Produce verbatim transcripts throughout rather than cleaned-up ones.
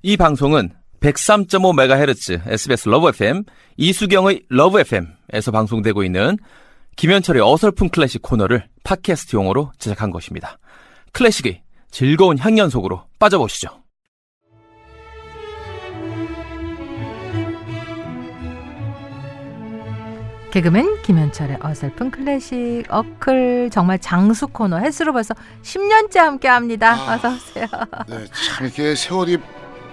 이 방송은 백삼 점 오 메가헤르츠 에스비에스 러브 에프엠, 이수경의 러브 에프엠에서 방송되고 있는 김현철의 어설픈 클래식 코너를 팟캐스트용으로 제작한 것입니다. 클래식의 즐거운 향연 속으로 빠져보시죠. 개그맨 김현철의 어설픈 클래식 어클 정말 장수 코너 횟수로 벌써 십 년째 함께합니다. 아, 어서 오세요. 네, 참 이렇게 세월이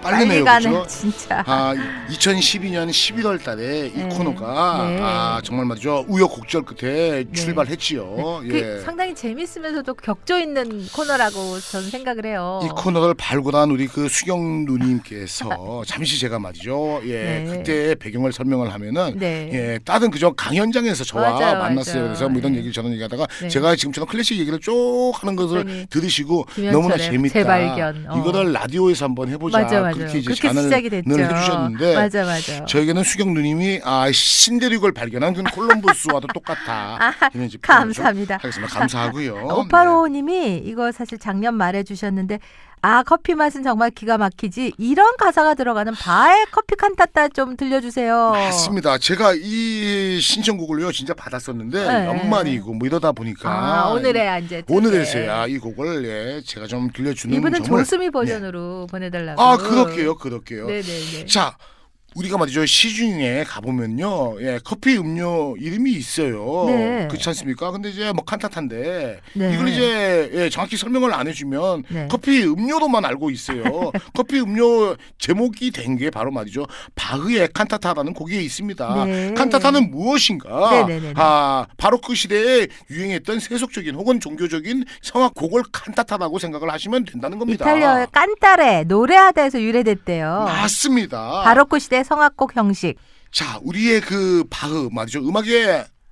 빠르네요. 빨리 가네, 진짜. 아, 이천십이 년 십일월 달에 이 네, 코너가 네. 아, 정말 말이죠. 우여곡절 끝에 네. 출발했지요. 네. 예. 상당히 재밌으면서도 격조 있는 코너라고 저는 생각을 해요. 이 코너를 발굴 한 우리 그 수경 누님께서 잠시 제가 말이죠. 예, 네. 그때 배경을 설명을 하면은 네. 예, 딸은 그저 강연장에서 저와 맞아요, 만났어요. 맞아요. 그래서 뭐 이런 네. 얘기를 저런 얘기하다가 네. 제가 지금처럼 클래식 얘기를 쭉 하는 것을 네. 들으시고 너무나 재밌다. 재발견. 어. 이거를 라디오에서 한번 해보자. 맞아, 맞아. 그렇게 이제 제안을 해주셨는데 맞아, 맞아. 저에게는 수경 누님이 아, 신대륙을 발견한 그 콜럼버스와도 똑같다. 아, 감사합니다. 하겠습니다. 감사하고요. 오팔오오 님이 네. 이거 사실 작년 말해 주셨는데 아 커피 맛은 정말 기가 막히지 이런 가사가 들어가는 바의 커피 칸타타 좀 들려주세요. 맞습니다. 제가 이 신청곡을요 진짜 받았었는데 네. 연말이고 뭐 이러다 보니까 아, 오늘에 이제 오늘에서야 이 곡을 예, 제가 좀 들려주는 이분은 점을, 조수미 버전으로 네. 보내달라고. 아 그럴게요, 그럴게요. 네네네. 자. 우리가 말이죠 시중에 가보면요 예, 커피 음료 이름이 있어요. 네. 그렇지 않습니까? 근데 이제 뭐 칸타타인데 네. 이걸 이제 예, 정확히 설명을 안 해주면 네. 커피 음료로만 알고 있어요. 커피 음료 제목이 된 게 바로 말이죠 바흐의 칸타타라는 곡이 있습니다. 네. 칸타타는 무엇인가? 네, 네, 네, 네. 아 바로 그 시대에 유행했던 세속적인 혹은 종교적인 성악곡을 칸타타라고 생각을 하시면 된다는 겁니다. 이탈리아의 깐타레 노래하다에서 유래됐대요. 맞습니다. 바로크 시대 성악곡 형식. 자, 우리의 그 바흐 말이죠. 음악의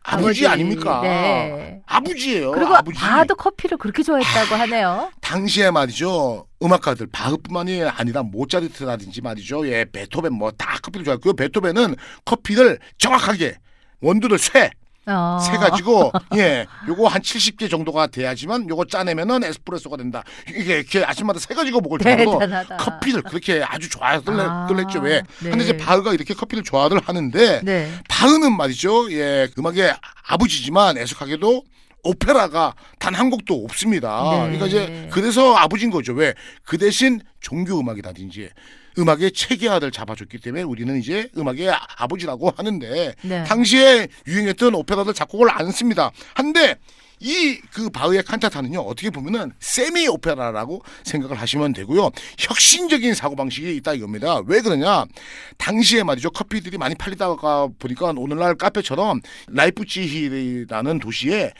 아버지, 아버지 아닙니까? 네. 아버지예요. 그리고 아버지. 바흐도 커피를 그렇게 좋아했다고 아, 하네요. 당시에 말이죠. 음악가들 바흐뿐만이 아니라 모차르트라든지 말이죠. 예, 베토벤 뭐 다 커피를 좋아했고요. 베토벤은 커피를 정확하게 원두를 쇠 어. 세 가지고 예, 요거 한 칠십 개 정도가 돼야지만 요거 짜내면은 에스프레소가 된다. 이게 이렇게 아침마다 세 가지고 먹을 정도로 대단하다. 커피를 그렇게 아주 좋아들 아. 했죠 왜? 네. 근데 이제 바흐가 이렇게 커피를 좋아들 하는데 네. 바흐는 말이죠, 예, 음악의 아버지지만 애석하게도 오페라가 단 한 곡도 없습니다. 네. 그러니까 이제 그래서 아버지인 거죠 왜? 그 대신 종교 음악이라든지. 음악의 체계화를 잡아줬기 때문에 우리는 이제 음악의 아버지라고 하는데 네. 당시에 유행했던 오페라들 작곡을 안 씁니다. 한데 이 그 바흐의 칸타타는요 어떻게 보면은 세미 오페라라고 생각을 하시면 되고요. 혁신적인 사고방식이 있다 이겁니다. 왜 그러냐 당시에 말이죠 커피들이 많이 팔리다가 보니까 오늘날 카페처럼 라이프치히라는 도시에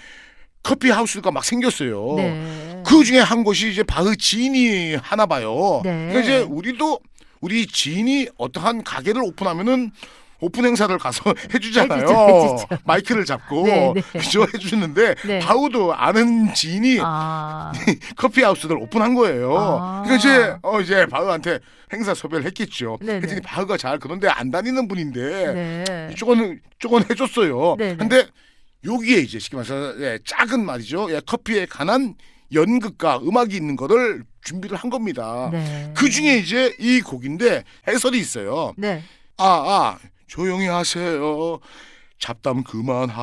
커피 하우스가 막 생겼어요. 네. 그 중에 한 곳이 이제 바흐 지인이 하나 봐요. 네. 그러니까 이제 우리도 우리 지인이 어떠한 가게를 오픈하면은 오픈 행사를 가서 해주잖아요. 해주죠, 해주죠. 마이크를 잡고 네, 네. 그죠 해주는데 네. 바우도 아는 지인이 아... 커피 하우스를 오픈한 거예요. 아... 그러니까 이제 어 이제 바우한테 행사 섭외를 했겠죠. 네, 그랬더니 네. 바우가 잘 그런데 안 다니는 분인데 네. 이쪽은 이쪽은 해줬어요. 네, 네. 근데 여기에 이제 쉽게 말해서 예, 작은 말이죠. 예, 커피에 관한 연극과 음악이 있는 거를 준비를 한 겁니다. 네. 그 중에 이제 이 곡인데 해설이 있어요. 네. 아, 아, 조용히 하세요. 잡담 그만하세요.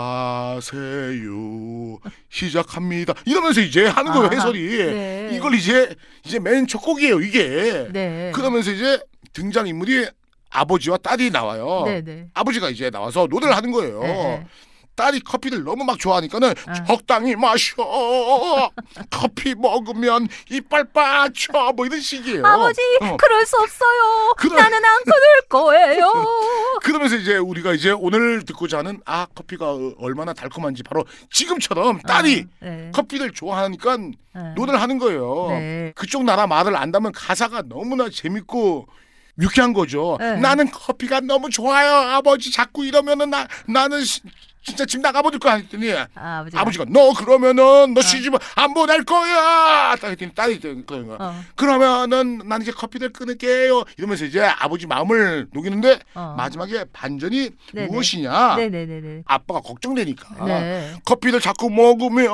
시작합니다. 이러면서 이제 하는 거예요, 아, 해설이. 네. 이걸 이제, 이제 맨 첫 곡이에요, 이게. 네. 그러면서 이제 등장인물이 아버지와 딸이 나와요. 네, 네. 아버지가 이제 나와서 노래를 하는 거예요. 네. 딸이 커피를 너무 막 좋아하니까는 아. 적당히 마셔. 커피 먹으면 이빨 빠져. 뭐 이런 식이에요. 아버지 어. 그럴 수 없어요. 그러... 나는 안 끊을 거예요. 그러면서 이제 우리가 이제 오늘 듣고자 하는 아 커피가 얼마나 달콤한지 바로 지금처럼 딸이 아, 네. 커피를 좋아하니까 아. 노래를 하는 거예요. 네. 그쪽 나라 말을 안다면 가사가 너무나 재밌고 유쾌한 거죠. 네. 나는 커피가 너무 좋아요. 아버지 자꾸 이러면은 나, 나는... 진짜 집 나가버릴 거야 했더니 아, 아버지가. 아버지가 너 그러면은 너 시집을 어. 안 보낼 거야 딱 했더니 딸이 그런 거야. 어. 그러면은 난 이제 커피를 끊을게요 이러면서 이제 아버지 마음을 녹이는데 어. 마지막에 반전이 네네. 무엇이냐 네네네네. 아빠가 걱정되니까 네. 커피를 자꾸 먹으면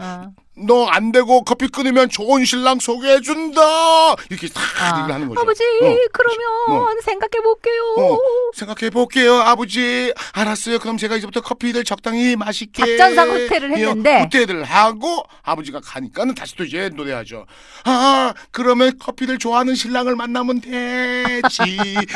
어. 너 안 되고 커피 끊으면 좋은 신랑 소개해준다 이렇게 다 아. 얘기를 하는 거죠. 아버지 어. 그러면 어. 생각해볼게요. 어. 생각해볼게요 아버지. 알았어요. 그럼 제가 이제부터 커피를 적당히 맛있게 작전상 후퇴를 했는데 후퇴를 하고 아버지가 가니까는 다시 또 이제 노래하죠. 아 그러면 커피를 좋아하는 신랑을 만나면 되지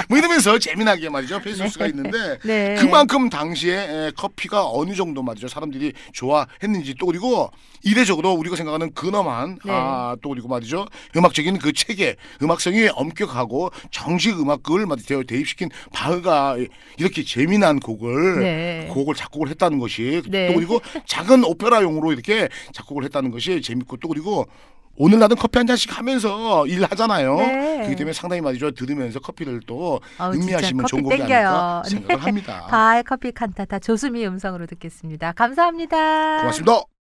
뭐 이러면서 재미나게 말이죠 페이소스가 네. 있는데 네. 그만큼 당시에 커피가 어느 정도 말이죠 사람들이 좋아했는지 또 그리고 이례적으로 우리가 생각하는 근엄한 네. 아, 또 그리고 말이죠 음악적인 그 체계 음악성이 엄격하고 정식 음악을 말이죠 대입시킨 바흐가 이렇게 재미난 곡을 네. 곡을 작곡을 했다는 것이 네. 또 그리고 작은 오페라용으로 이렇게 작곡을 했다는 것이 재밌고 또 그리고 오늘 나는 커피 한 잔씩 하면서 일하잖아요. 네. 그렇기 때문에 상당히 많이죠. 들으면서 커피를 또 어우, 음미하시면 좋은 곡이 아닐까 생각을 네. 합니다. 바흐의 커피 칸타타 조수미 음성으로 듣겠습니다. 감사합니다. 고맙습니다.